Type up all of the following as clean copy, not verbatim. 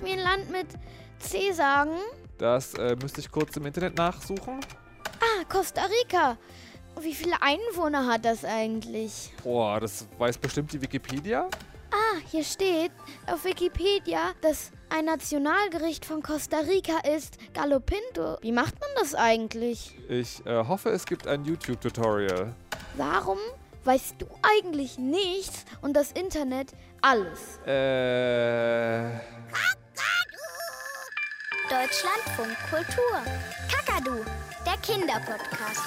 kannst mir ein Land mit C sagen? Das müsste ich kurz im Internet nachsuchen. Ah, Costa Rica. Wie viele Einwohner hat das eigentlich? Boah, das weiß bestimmt die Wikipedia. Ah, hier steht auf Wikipedia, dass ein Nationalgericht von Costa Rica ist Gallo Pinto. Wie macht man das eigentlich? Ich hoffe, es gibt ein YouTube-Tutorial. Warum weißt du eigentlich nichts und das Internet alles? Kakadu! Deutschlandfunk Kultur. Kakadu, der Kinderpodcast.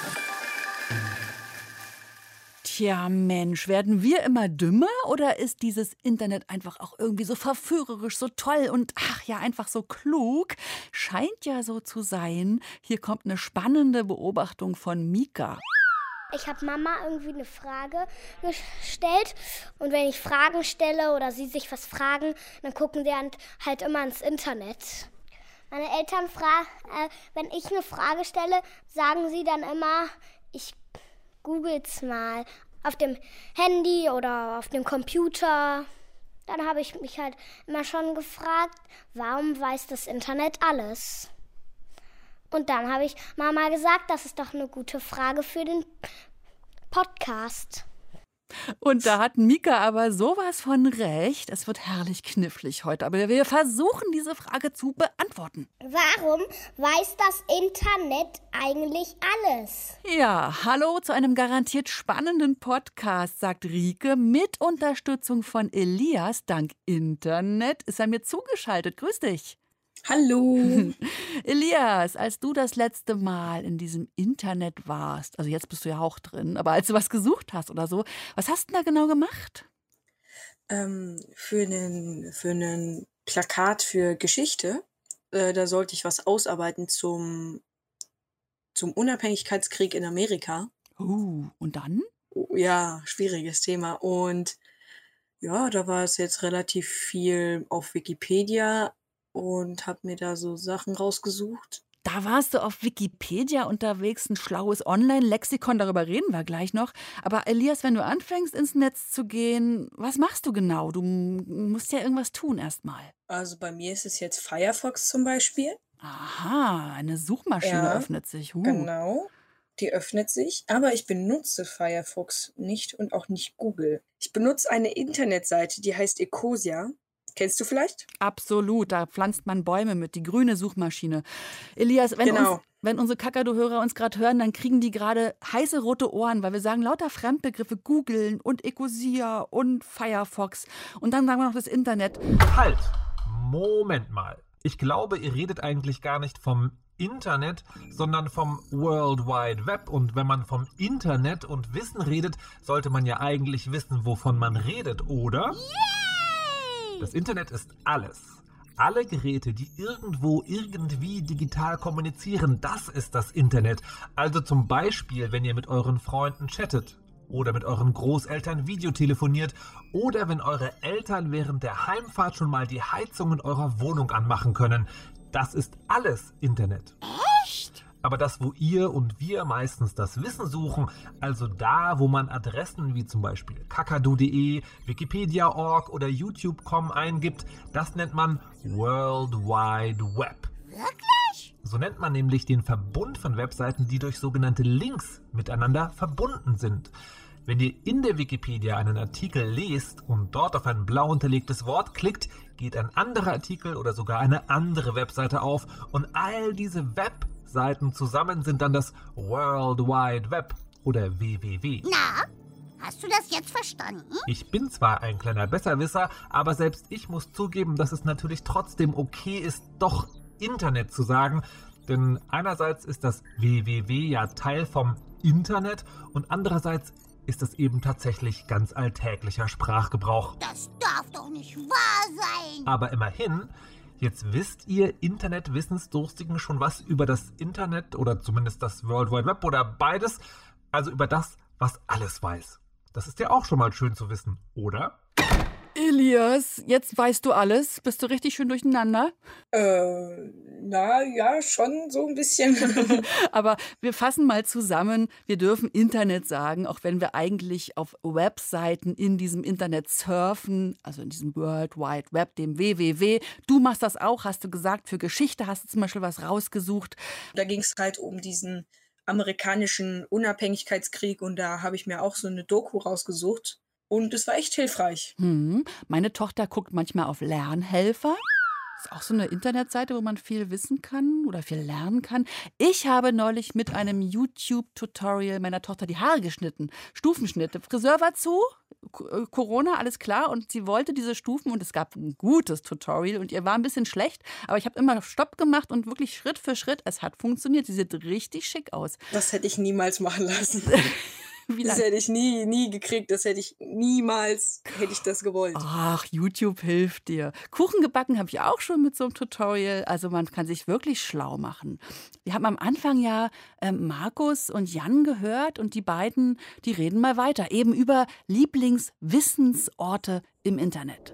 Tja, Mensch, werden wir immer dümmer oder ist dieses Internet einfach auch irgendwie so verführerisch, so toll und ach ja, einfach so klug? Scheint ja so zu sein. Hier kommt eine spannende Beobachtung von Mika. Ich habe Mama irgendwie eine Frage gestellt und wenn ich Fragen stelle oder sie sich was fragen, dann gucken sie halt immer ins Internet. Meine Eltern fragen, wenn ich eine Frage stelle, sagen sie dann immer, ich googelt's mal auf dem Handy oder auf dem Computer. Dann habe ich mich halt immer schon gefragt, warum weiß das Internet alles? Und dann habe ich Mama gesagt, das ist doch eine gute Frage für den Podcast. Und da hat Mika aber sowas von recht. Es wird herrlich knifflig heute, aber wir versuchen, diese Frage zu beantworten. Warum weiß das Internet eigentlich alles? Ja, hallo zu einem garantiert spannenden Podcast, sagt Ryke. Mit Unterstützung von Elias, dank Internet, ist er mir zugeschaltet. Grüß dich. Hallo. Elias, als du das letzte Mal in diesem Internet warst, also jetzt bist du ja auch drin, aber als du was gesucht hast oder so, was hast du denn da genau gemacht? Für einen Plakat für Geschichte, da sollte ich was ausarbeiten zum Unabhängigkeitskrieg in Amerika. Und dann? Ja, schwieriges Thema. Und ja, da war es jetzt relativ viel auf Wikipedia und habe mir da so Sachen rausgesucht. Da warst du auf Wikipedia unterwegs, ein schlaues Online-Lexikon, darüber reden wir gleich noch. Aber Elias, wenn du anfängst, ins Netz zu gehen, was machst du genau? Du musst ja irgendwas tun erstmal. Also bei mir ist es jetzt Firefox zum Beispiel. Aha, eine Suchmaschine öffnet sich. Genau, die öffnet sich. Aber ich benutze Firefox nicht und auch nicht Google. Ich benutze eine Internetseite, die heißt Ecosia. Kennst du vielleicht? Absolut, da pflanzt man Bäume mit, die grüne Suchmaschine. Elias, wenn unsere Kakadu-Hörer uns gerade hören, dann kriegen die gerade heiße rote Ohren, weil wir sagen lauter Fremdbegriffe, googeln und Ecosia und Firefox und dann sagen wir noch das Internet. Halt, Moment mal. Ich glaube, ihr redet eigentlich gar nicht vom Internet, sondern vom World Wide Web. Und wenn man vom Internet und Wissen redet, sollte man ja eigentlich wissen, wovon man redet, oder? Yeah! Das Internet ist alles. Alle Geräte, die irgendwo irgendwie digital kommunizieren, das ist das Internet. Also zum Beispiel, wenn ihr mit euren Freunden chattet oder mit euren Großeltern videotelefoniert oder wenn eure Eltern während der Heimfahrt schon mal die Heizung in eurer Wohnung anmachen können. Das ist alles Internet. Echt? Aber das, wo ihr und wir meistens das Wissen suchen, also da, wo man Adressen wie zum Beispiel kakadu.de, wikipedia.org oder youtube.com eingibt, das nennt man World Wide Web. Wirklich? So nennt man nämlich den Verbund von Webseiten, die durch sogenannte Links miteinander verbunden sind. Wenn ihr in der Wikipedia einen Artikel lest und dort auf ein blau unterlegtes Wort klickt, geht ein anderer Artikel oder sogar eine andere Webseite auf und all diese Webseiten zusammen sind dann das World Wide Web oder WWW. Na, hast du das jetzt verstanden? Ich bin zwar ein kleiner Besserwisser, aber selbst ich muss zugeben, dass es natürlich trotzdem okay ist, doch Internet zu sagen. Denn einerseits ist das WWW ja Teil vom Internet und andererseits ist das eben tatsächlich ganz alltäglicher Sprachgebrauch. Das darf doch nicht wahr sein! Aber immerhin, jetzt wisst ihr Internet-Wissensdurstigen schon was über das Internet oder zumindest das World Wide Web oder beides. Also über das, was alles weiß. Das ist ja auch schon mal schön zu wissen, oder? Elias, jetzt weißt du alles. Bist du richtig schön durcheinander? Na ja, schon so ein bisschen. Aber wir fassen mal zusammen. Wir dürfen Internet sagen, auch wenn wir eigentlich auf Webseiten in diesem Internet surfen, also in diesem World Wide Web, dem WWW. Du machst das auch, hast du gesagt. Für Geschichte hast du zum Beispiel was rausgesucht. Da ging es halt um diesen amerikanischen Unabhängigkeitskrieg und da habe ich mir auch so eine Doku rausgesucht. Und es war echt hilfreich. Meine Tochter guckt manchmal auf Lernhelfer. Ist auch so eine Internetseite, wo man viel wissen kann oder viel lernen kann. Ich habe neulich mit einem YouTube-Tutorial meiner Tochter die Haare geschnitten. Stufenschnitte. Friseur war zu, Corona, alles klar. Und sie wollte diese Stufen und es gab ein gutes Tutorial. Und ihr war ein bisschen schlecht, aber ich habe immer Stopp gemacht und wirklich Schritt für Schritt. Es hat funktioniert. Sie sieht richtig schick aus. Das hätte ich niemals machen lassen. Das hätte ich nie gekriegt. Das hätte ich niemals das gewollt. Ach, YouTube hilft dir. Kuchen gebacken habe ich auch schon mit so einem Tutorial. Also man kann sich wirklich schlau machen. Wir haben am Anfang ja Markus und Jan gehört und die beiden, die reden mal weiter. Eben über Lieblingswissensorte im Internet.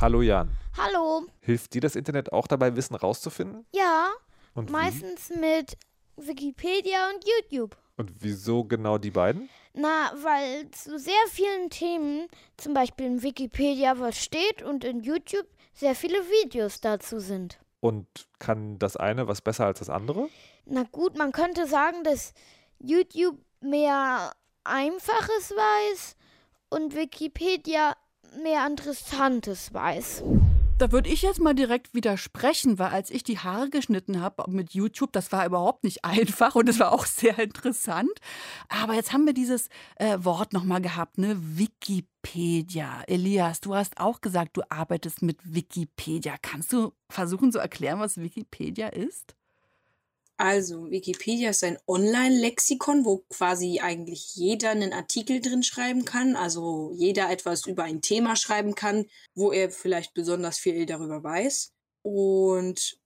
Hallo Jan. Hallo. Hilft dir das Internet auch dabei, Wissen rauszufinden? Ja, und meistens mit Wikipedia und YouTube. Und wieso genau die beiden? Na, weil zu sehr vielen Themen, zum Beispiel in Wikipedia was steht und in YouTube sehr viele Videos dazu sind. Und kann das eine was besser als das andere? Na gut, man könnte sagen, dass YouTube mehr Einfaches weiß und Wikipedia mehr Interessantes weiß. Da würde ich jetzt mal direkt widersprechen, weil als ich die Haare geschnitten habe mit YouTube, das war überhaupt nicht einfach und es war auch sehr interessant. Aber jetzt haben wir dieses Wort nochmal gehabt, ne? Wikipedia. Elias, du hast auch gesagt, du arbeitest mit Wikipedia. Kannst du versuchen zu erklären, was Wikipedia ist? Also, Wikipedia ist ein Online-Lexikon, wo quasi eigentlich jeder einen Artikel drin schreiben kann, also jeder etwas über ein Thema schreiben kann, wo er vielleicht besonders viel darüber weiß. Und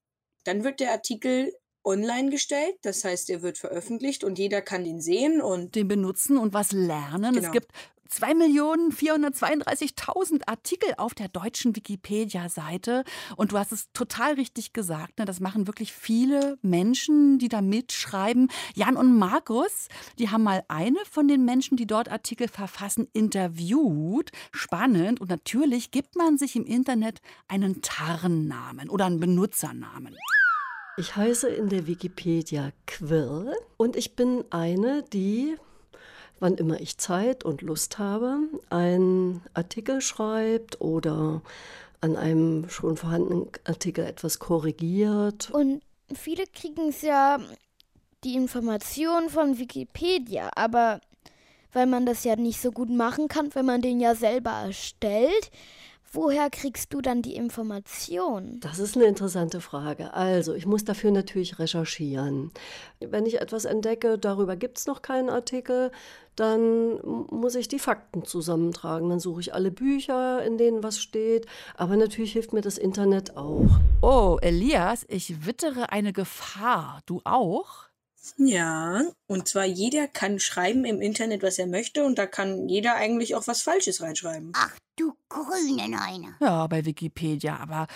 dann wird der Artikel online gestellt, das heißt, er wird veröffentlicht und jeder kann den sehen und den benutzen und was lernen. Genau. Es gibt 2.432.000 Artikel auf der deutschen Wikipedia-Seite. Und du hast es total richtig gesagt. Ne? Das machen wirklich viele Menschen, die da mitschreiben. Jan und Markus, die haben mal eine von den Menschen, die dort Artikel verfassen, interviewt. Spannend. Und natürlich gibt man sich im Internet einen Tarnnamen oder einen Benutzernamen. Ich heiße in der Wikipedia Quirl und ich bin eine, die, wann immer ich Zeit und Lust habe, einen Artikel schreibt oder an einem schon vorhandenen Artikel etwas korrigiert. Und viele kriegen es ja die Informationen von Wikipedia, aber weil man das ja nicht so gut machen kann, wenn man den ja selber erstellt, woher kriegst du dann die Informationen? Das ist eine interessante Frage. Also, ich muss dafür natürlich recherchieren. Wenn ich etwas entdecke, darüber gibt es noch keinen Artikel, dann muss ich die Fakten zusammentragen. Dann suche ich alle Bücher, in denen was steht. Aber natürlich hilft mir das Internet auch. Oh, Elias, ich wittere eine Gefahr. Du auch? Ja, und zwar jeder kann schreiben im Internet, was er möchte und da kann jeder eigentlich auch was Falsches reinschreiben. Ach du grüne Neune. Ja, bei Wikipedia, aber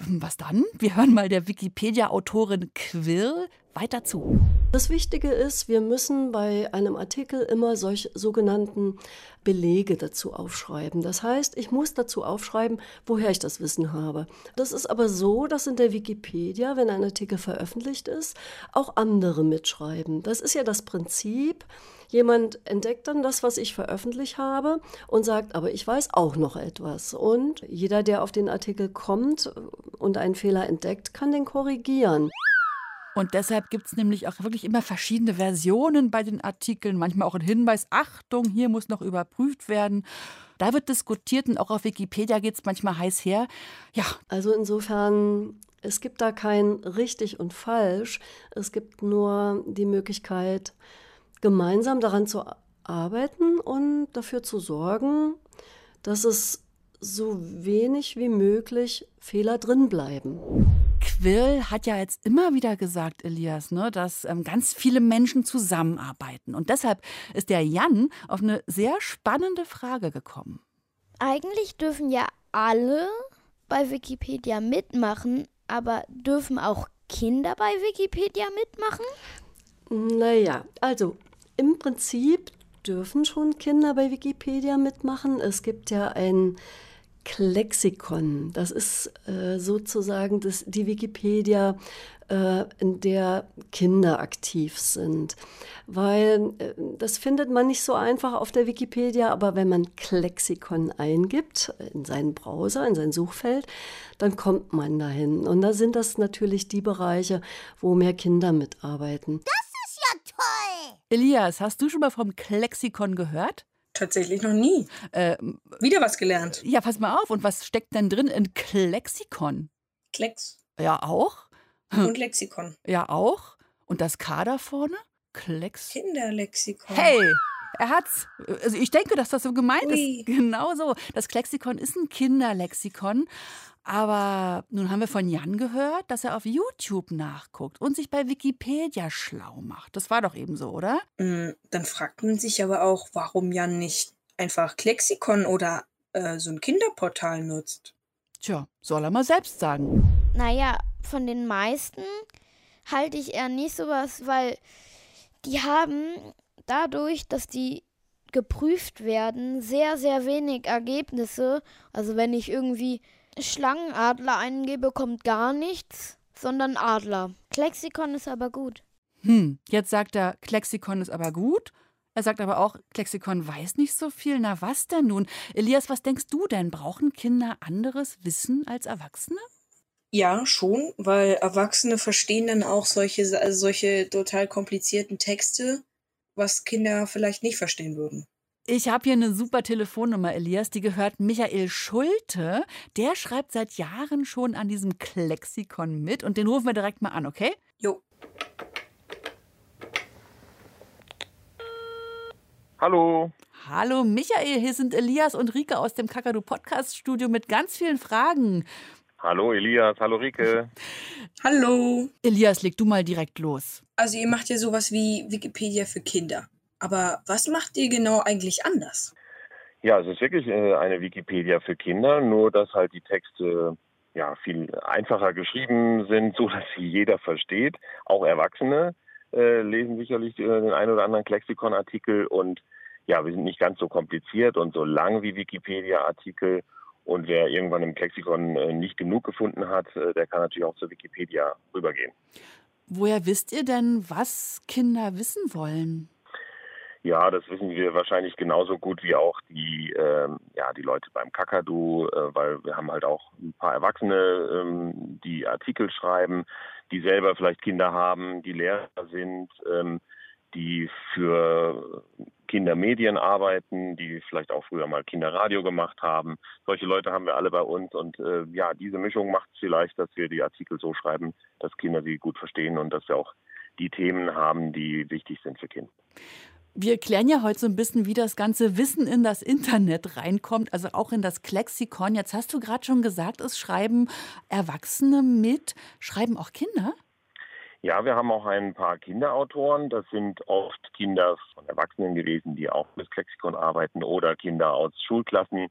was dann? Wir hören mal der Wikipedia-Autorin Quirl weiter zu. Das Wichtige ist, wir müssen bei einem Artikel immer solche sogenannten Belege dazu aufschreiben. Das heißt, ich muss dazu aufschreiben, woher ich das Wissen habe. Das ist aber so, dass in der Wikipedia, wenn ein Artikel veröffentlicht ist, auch andere mitschreiben. Das ist ja das Prinzip. Jemand entdeckt dann das, was ich veröffentlicht habe und sagt, aber ich weiß auch noch etwas. Und jeder, der auf den Artikel kommt und einen Fehler entdeckt, kann den korrigieren. Und deshalb gibt es nämlich auch wirklich immer verschiedene Versionen bei den Artikeln, manchmal auch ein Hinweis, Achtung, hier muss noch überprüft werden. Da wird diskutiert und auch auf Wikipedia geht es manchmal heiß her. Ja. Also insofern, es gibt da kein richtig und falsch. Es gibt nur die Möglichkeit, gemeinsam daran zu arbeiten und dafür zu sorgen, dass es so wenig wie möglich Fehler drin bleiben. Quirl hat ja jetzt immer wieder gesagt, Elias, ne, dass ganz viele Menschen zusammenarbeiten. Und deshalb ist der Jan auf eine sehr spannende Frage gekommen. Eigentlich dürfen ja alle bei Wikipedia mitmachen, aber dürfen auch Kinder bei Wikipedia mitmachen? Naja, also im Prinzip dürfen schon Kinder bei Wikipedia mitmachen. Es gibt ja ein Klexikon. Das ist sozusagen die Wikipedia, in der Kinder aktiv sind. Weil das findet man nicht so einfach auf der Wikipedia, aber wenn man Klexikon eingibt in seinen Browser, in sein Suchfeld, dann kommt man dahin. Und da sind das natürlich die Bereiche, wo mehr Kinder mitarbeiten. Das ist ja toll! Elias, hast du schon mal vom Klexikon gehört? Tatsächlich noch nie. Wieder was gelernt. Ja, pass mal auf. Und was steckt denn drin in Klexikon? Klex. Ja, auch. Und Lexikon. Ja, auch. Und das K da vorne? Klex. Kinderlexikon. Hey! Er hat's. Also ich denke, dass das so gemeint ist. Genau so. Das Klexikon ist ein Kinderlexikon. Aber nun haben wir von Jan gehört, dass er auf YouTube nachguckt und sich bei Wikipedia schlau macht. Das war doch eben so, oder? Dann fragt man sich aber auch, warum Jan nicht einfach Klexikon oder so ein Kinderportal nutzt. Tja, soll er mal selbst sagen. Naja, von den meisten halte ich eher nicht sowas, weil die haben dadurch, dass die geprüft werden, sehr, sehr wenig Ergebnisse. Also wenn ich irgendwie Schlangenadler eingebe, kommt gar nichts, sondern Adler. Klexikon ist aber gut. Jetzt sagt er, Klexikon ist aber gut. Er sagt aber auch, Klexikon weiß nicht so viel. Na was denn nun? Elias, was denkst du denn? Brauchen Kinder anderes Wissen als Erwachsene? Ja, schon, weil Erwachsene verstehen dann auch solche total komplizierten Texte, was Kinder vielleicht nicht verstehen würden. Ich habe hier eine super Telefonnummer, Elias, die gehört Michael Schulte. Der schreibt seit Jahren schon an diesem Klexikon mit und den rufen wir direkt mal an, okay? Jo. Hallo. Hallo Michael, hier sind Elias und Rike aus dem Kakadu Podcast Studio mit ganz vielen Fragen. Hallo Elias, hallo Rike. Hallo. Elias, leg du mal direkt los. Also ihr macht ja sowas wie Wikipedia für Kinder. Aber was macht ihr genau eigentlich anders? Ja, es ist wirklich eine Wikipedia für Kinder, nur dass halt die Texte ja viel einfacher geschrieben sind, so dass sie jeder versteht. Auch Erwachsene lesen sicherlich den einen oder anderen Klexikon-Artikel und ja, wir sind nicht ganz so kompliziert und so lang wie Wikipedia-Artikel. Und wer irgendwann im Klexikon nicht genug gefunden hat, der kann natürlich auch zur Wikipedia rübergehen. Woher wisst ihr denn, was Kinder wissen wollen? Ja, das wissen wir wahrscheinlich genauso gut wie auch die Leute beim Kakadu, weil wir haben halt auch ein paar Erwachsene, die Artikel schreiben, die selber vielleicht Kinder haben, die Lehrer sind, die für Kindermedien arbeiten, die vielleicht auch früher mal Kinderradio gemacht haben. Solche Leute haben wir alle bei uns und diese Mischung macht es vielleicht, dass wir die Artikel so schreiben, dass Kinder sie gut verstehen und dass wir auch die Themen haben, die wichtig sind für Kinder. Wir erklären ja heute so ein bisschen, wie das ganze Wissen in das Internet reinkommt, also auch in das Klexikon. Jetzt hast du gerade schon gesagt, es schreiben Erwachsene mit, schreiben auch Kinder? Ja, wir haben auch ein paar Kinderautoren. Das sind oft Kinder von Erwachsenen gewesen, die auch mit Klexikon arbeiten oder Kinder aus Schulklassen,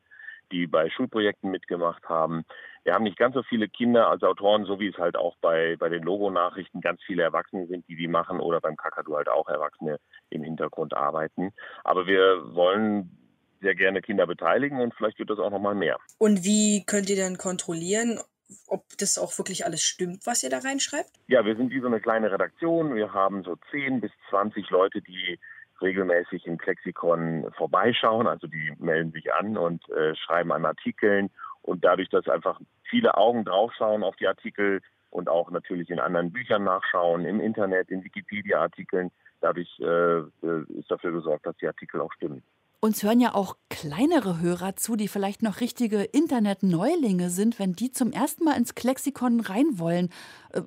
die bei Schulprojekten mitgemacht haben. Wir haben nicht ganz so viele Kinder als Autoren, so wie es halt auch bei den Logonachrichten ganz viele Erwachsene sind, die machen oder beim Kakadu halt auch Erwachsene im Hintergrund arbeiten. Aber wir wollen sehr gerne Kinder beteiligen und vielleicht wird das auch nochmal mehr. Und wie könnt ihr dann kontrollieren, ob das auch wirklich alles stimmt, was ihr da reinschreibt? Ja, wir sind wie so eine kleine Redaktion. Wir haben so 10 bis 20 Leute, die regelmäßig im Klexikon vorbeischauen, also die melden sich an und schreiben an Artikeln und dadurch, dass einfach viele Augen draufschauen auf die Artikel und auch natürlich in anderen Büchern nachschauen, im Internet, in Wikipedia-Artikeln, dadurch ist dafür gesorgt, dass die Artikel auch stimmen. Uns hören ja auch kleinere Hörer zu, die vielleicht noch richtige Internet-Neulinge sind, wenn die zum ersten Mal ins Klexikon rein wollen.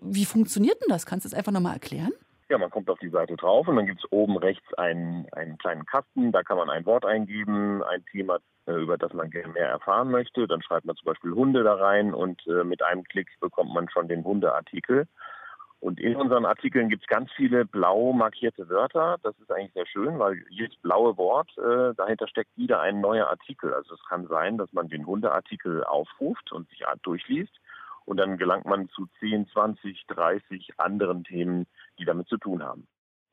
Wie funktioniert denn das? Kannst du das einfach nochmal erklären? Ja, man kommt auf die Seite drauf und dann gibt es oben rechts einen kleinen Kasten, da kann man ein Wort eingeben, ein Thema, über das man gerne mehr erfahren möchte. Dann schreibt man zum Beispiel Hunde da rein und mit einem Klick bekommt man schon den Hundeartikel. Und in unseren Artikeln gibt es ganz viele blau markierte Wörter. Das ist eigentlich sehr schön, weil jedes blaue Wort, dahinter steckt wieder ein neuer Artikel. Also es kann sein, dass man den Hundeartikel aufruft und sich durchliest. Und dann gelangt man zu 10, 20, 30 anderen Themen, die damit zu tun haben.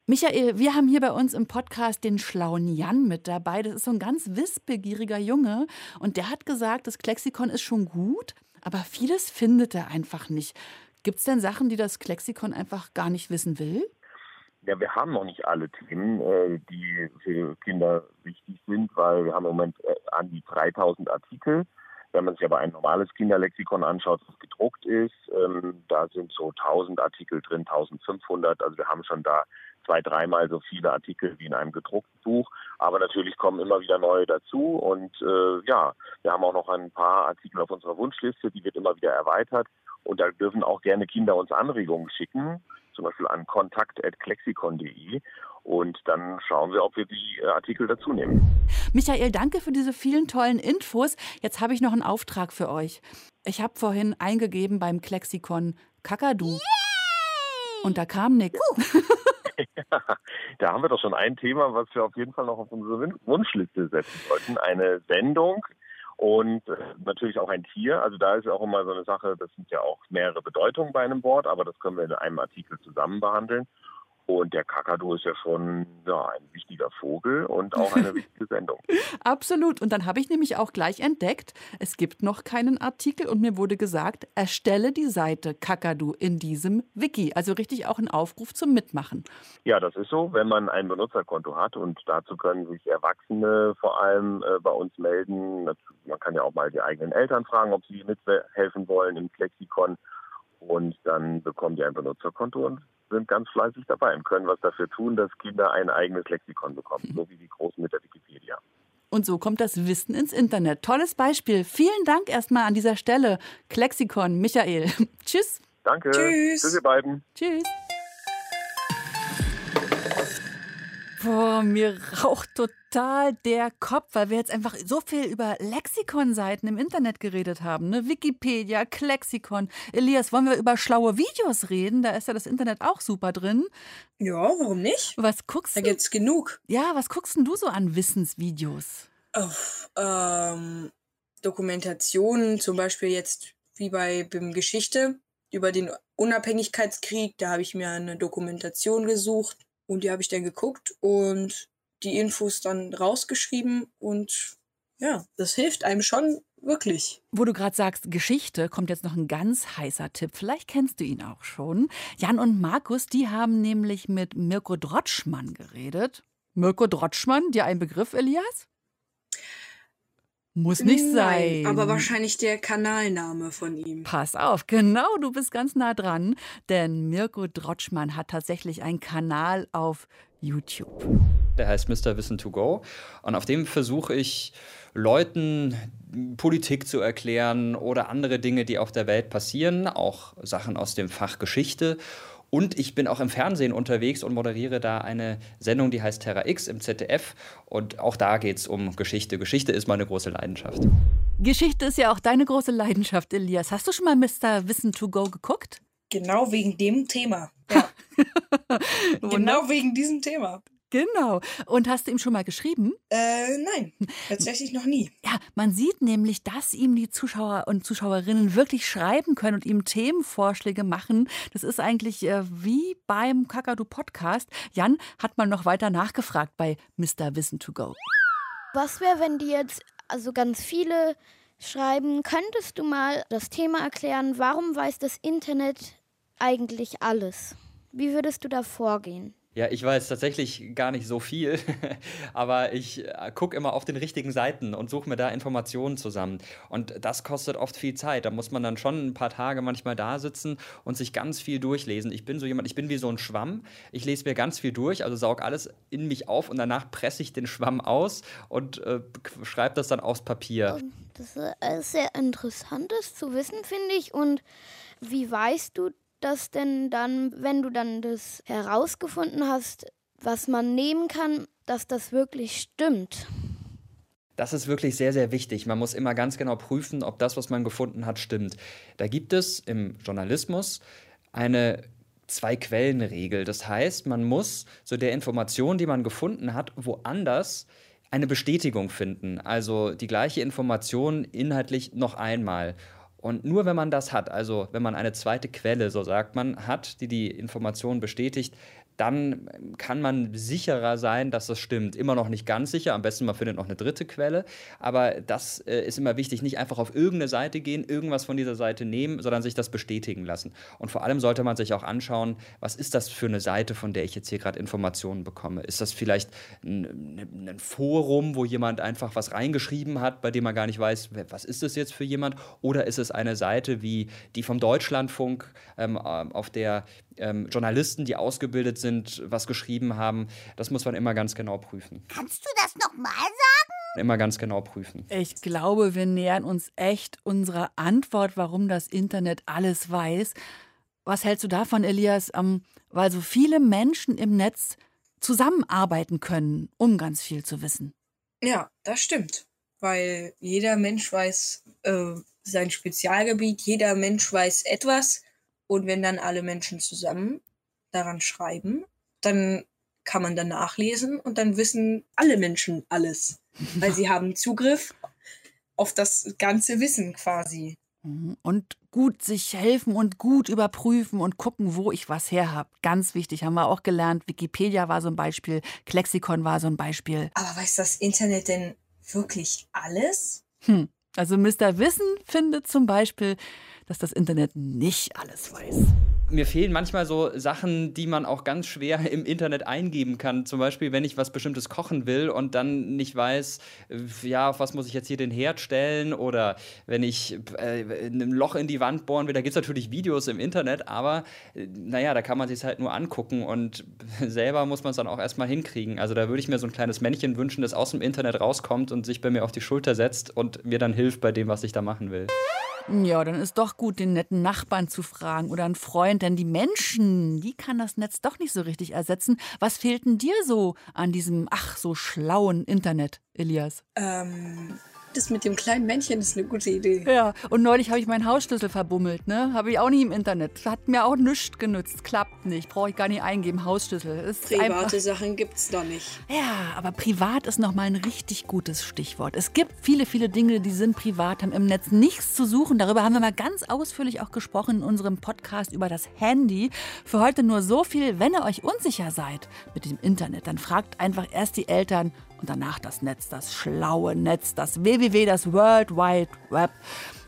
Michael, wir haben hier bei uns im Podcast den schlauen Jan mit dabei. Das ist so ein ganz wissbegieriger Junge. Und der hat gesagt, das Klexikon ist schon gut, aber vieles findet er einfach nicht. Gibt es denn Sachen, die das Klexikon einfach gar nicht wissen will? Ja, wir haben noch nicht alle Themen, die für Kinder wichtig sind, weil wir haben im Moment an die 3000 Artikel. Wenn man sich aber ein normales Kinderlexikon anschaut, was gedruckt ist, da sind so 1000 Artikel drin, 1500. Also wir haben schon da 2-3-mal so viele Artikel wie in einem gedruckten Buch. Aber natürlich kommen immer wieder neue dazu. Und wir haben auch noch ein paar Artikel auf unserer Wunschliste, die wird immer wieder erweitert. Und da dürfen auch gerne Kinder uns Anregungen schicken, zum Beispiel an kontakt@klexikon.de. Und dann schauen wir, ob wir die Artikel dazu nehmen. Michael, danke für diese vielen tollen Infos. Jetzt habe ich noch einen Auftrag für euch. Ich habe vorhin eingegeben beim Klexikon Kakadu. Yay! Und da kam nichts. Ja, da haben wir doch schon ein Thema, was wir auf jeden Fall noch auf unsere Wunschliste setzen sollten. Eine Sendung. Und natürlich auch ein Tier, also da ist auch immer so eine Sache, das sind ja auch mehrere Bedeutungen bei einem Wort, aber das können wir in einem Artikel zusammen behandeln. Und der Kakadu ist ja schon ein wichtiger Vogel und auch eine wichtige Sendung. Absolut. Und dann habe ich nämlich auch gleich entdeckt, es gibt noch keinen Artikel und mir wurde gesagt, erstelle die Seite Kakadu in diesem Wiki. Also richtig auch ein Aufruf zum Mitmachen. Ja, das ist so, wenn man ein Benutzerkonto hat und dazu können sich Erwachsene vor allem bei uns melden. Man kann ja auch mal die eigenen Eltern fragen, ob sie mithelfen wollen im Klexikon. Und dann bekommen die ein Benutzerkonto und sind ganz fleißig dabei und können was dafür tun, dass Kinder ein eigenes Lexikon bekommen, so wie die Großen mit der Wikipedia. Und so kommt das Wissen ins Internet. Tolles Beispiel. Vielen Dank erstmal an dieser Stelle. Klexikon, Michael. Tschüss. Danke. Tschüss. Tschüss, ihr beiden. Tschüss. Boah, mir raucht total der Kopf, weil wir jetzt einfach so viel über Lexikonseiten im Internet geredet haben. Ne? Wikipedia, Klexikon. Elias, wollen wir über schlaue Videos reden? Da ist ja das Internet auch super drin. Ja, warum nicht? Was guckst du? Da gibt's genug. Ja, was guckst denn du so an Wissensvideos? Dokumentationen, zum Beispiel jetzt wie bei BIM Geschichte über den Unabhängigkeitskrieg. Da habe ich mir eine Dokumentation gesucht. Und die habe ich dann geguckt und die Infos dann rausgeschrieben. Und ja, das hilft einem schon wirklich. Wo du gerade sagst, Geschichte, kommt jetzt noch ein ganz heißer Tipp. Vielleicht kennst du ihn auch schon. Jan und Markus, die haben nämlich mit Mirko Drotschmann geredet. Mirko Drotschmann, dir ein Begriff, Elias? Muss nicht sein. Aber wahrscheinlich der Kanalname von ihm. Pass auf, genau, du bist ganz nah dran. Denn Mirko Drotschmann hat tatsächlich einen Kanal auf YouTube. Der heißt Mr. Wissen2go. Und auf dem versuche ich, Leuten Politik zu erklären oder andere Dinge, die auf der Welt passieren. Auch Sachen aus dem Fach Geschichte. Und ich bin auch im Fernsehen unterwegs und moderiere da eine Sendung, die heißt Terra X im ZDF. Und auch da geht es um Geschichte. Geschichte ist meine große Leidenschaft. Geschichte ist ja auch deine große Leidenschaft, Elias. Hast du schon mal Mr. Wissen2go geguckt? Genau wegen dem Thema. Ja. Genau wegen diesem Thema. Genau. Und hast du ihm schon mal geschrieben? Nein, tatsächlich noch nie. Ja, man sieht nämlich, dass ihm die Zuschauer und Zuschauerinnen wirklich schreiben können und ihm Themenvorschläge machen. Das ist eigentlich wie beim Kakadu-Podcast. Jan hat mal noch weiter nachgefragt bei Mr. Wissen2go. Was wäre, wenn die jetzt also ganz viele schreiben, könntest du mal das Thema erklären, warum weiß das Internet eigentlich alles? Wie würdest du da vorgehen? Ja, ich weiß tatsächlich gar nicht so viel, aber ich gucke immer auf den richtigen Seiten und suche mir da Informationen zusammen. Und das kostet oft viel Zeit. Da muss man dann schon ein paar Tage manchmal da sitzen und sich ganz viel durchlesen. Ich bin so jemand, ich bin wie so ein Schwamm. Ich lese mir ganz viel durch, also saug alles in mich auf und danach presse ich den Schwamm aus und schreibe das dann aufs Papier. Das ist sehr interessant, das zu wissen, finde ich. Und wie weißt du das denn dann, wenn du dann das herausgefunden hast, was man nehmen kann, dass das wirklich stimmt? Das ist wirklich sehr, sehr wichtig. Man muss immer ganz genau prüfen, ob das, was man gefunden hat, stimmt. Da gibt es im Journalismus eine Zwei-Quellen-Regel. Das heißt, man muss so der Information, die man gefunden hat, woanders eine Bestätigung finden. Also die gleiche Information inhaltlich noch einmal. Und nur wenn man das hat, also wenn man eine zweite Quelle, so sagt man, hat, die die Information bestätigt, dann kann man sicherer sein, dass das stimmt. Immer noch nicht ganz sicher, am besten man findet noch eine dritte Quelle. Aber das ist immer wichtig, nicht einfach auf irgendeine Seite gehen, irgendwas von dieser Seite nehmen, sondern sich das bestätigen lassen. Und vor allem sollte man sich auch anschauen, was ist das für eine Seite, von der ich jetzt hier gerade Informationen bekomme? Ist das vielleicht ein Forum, wo jemand einfach was reingeschrieben hat, bei dem man gar nicht weiß, was ist das jetzt für jemand? Oder ist es eine Seite wie die vom Deutschlandfunk, auf der Journalisten, die ausgebildet sind, was geschrieben haben? Das muss man immer ganz genau prüfen. Kannst du das nochmal sagen? Immer ganz genau prüfen. Ich glaube, wir nähern uns echt unserer Antwort, warum das Internet alles weiß. Was hältst du davon, Elias? Weil so viele Menschen im Netz zusammenarbeiten können, um ganz viel zu wissen. Ja, das stimmt. Weil jeder Mensch weiß sein Spezialgebiet, jeder Mensch weiß etwas. Und wenn dann alle Menschen zusammen daran schreiben, dann kann man dann nachlesen und dann wissen alle Menschen alles. Weil sie haben Zugriff auf das ganze Wissen quasi. Und gut sich helfen und gut überprüfen und gucken, wo ich was her habe. Ganz wichtig, haben wir auch gelernt. Wikipedia war so ein Beispiel, Klexikon war so ein Beispiel. Aber weiß das Internet denn wirklich alles? Also Mr. Wissen findet zum Beispiel, dass das Internet nicht alles weiß. Mir fehlen manchmal so Sachen, die man auch ganz schwer im Internet eingeben kann. Zum Beispiel, wenn ich was Bestimmtes kochen will und dann nicht weiß, ja, auf was muss ich jetzt hier den Herd stellen? Oder wenn ich ein Loch in die Wand bohren will. Da gibt es natürlich Videos im Internet, aber naja, da kann man sich halt nur angucken und selber muss man es dann auch erstmal hinkriegen. Also da würde ich mir so ein kleines Männchen wünschen, das aus dem Internet rauskommt und sich bei mir auf die Schulter setzt und mir dann hilft bei dem, was ich da machen will. Ja, dann ist doch gut, den netten Nachbarn zu fragen oder einen Freund, denn die Menschen, die kann das Netz doch nicht so richtig ersetzen. Was fehlt denn dir so an diesem, ach, so schlauen Internet, Elias? Das mit dem kleinen Männchen ist eine gute Idee. Ja, und neulich habe ich meinen Hausschlüssel verbummelt, ne? Habe ich auch nicht im Internet. Hat mir auch nichts genützt, klappt nicht, brauche ich gar nicht eingeben, Hausschlüssel. Ist private einfach, Sachen gibt's doch nicht. Ja, aber privat ist nochmal ein richtig gutes Stichwort. Es gibt viele, viele Dinge, die sind privat, haben im Netz nichts zu suchen. Darüber haben wir mal ganz ausführlich auch gesprochen in unserem Podcast über das Handy. Für heute nur so viel, wenn ihr euch unsicher seid mit dem Internet, dann fragt einfach erst die Eltern, und danach das Netz, das schlaue Netz, das WWW, das World Wide Web,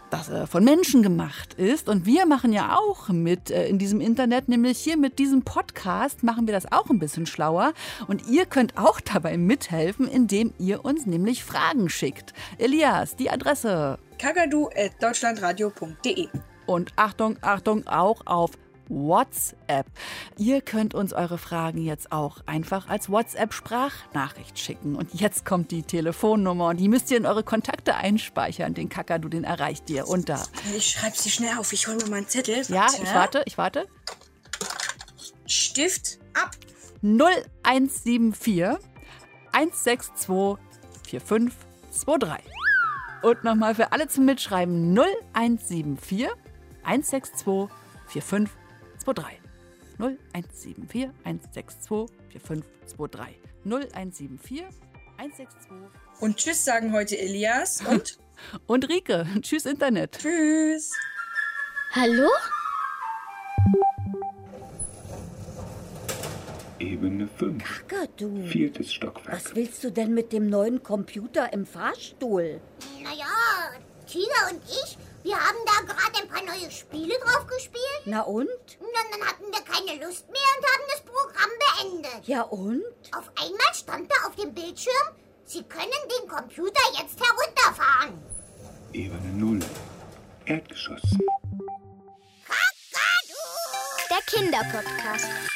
das von Menschen gemacht ist. Und wir machen ja auch mit in diesem Internet, nämlich hier mit diesem Podcast machen wir das auch ein bisschen schlauer. Und ihr könnt auch dabei mithelfen, indem ihr uns nämlich Fragen schickt. Elias, die Adresse: kakadu@deutschlandradio.de. Und Achtung, Achtung, auch auf WhatsApp. Ihr könnt uns eure Fragen jetzt auch einfach als WhatsApp-Sprachnachricht schicken. Und jetzt kommt die Telefonnummer und die müsst ihr in eure Kontakte einspeichern. Den Kakadu, den erreicht ihr unter. Ich schreibe sie schnell auf. Ich hole mir mal einen Zettel. Warte. Ja, ich warte. Stift ab. 0174 162 4523. Und nochmal für alle zum Mitschreiben. 0174 162 4523. 23 0174 162 4523 0174 162. Und tschüss sagen heute Elias und und Rike. Tschüss Internet. Tschüss. Hallo? Ebene 5. Kakadu. 4. Stockwerk. Was willst du denn mit dem neuen Computer im Fahrstuhl? Naja, Tina und ich, wir haben da gerade ein paar neue Spiele drauf gespielt. Na und? Und dann hatten wir keine Lust mehr und haben das Programm beendet. Ja und? Auf einmal stand da auf dem Bildschirm, Sie können den Computer jetzt herunterfahren. Ebene 0. Erdgeschoss. Kakadu! Der Kinderpodcast.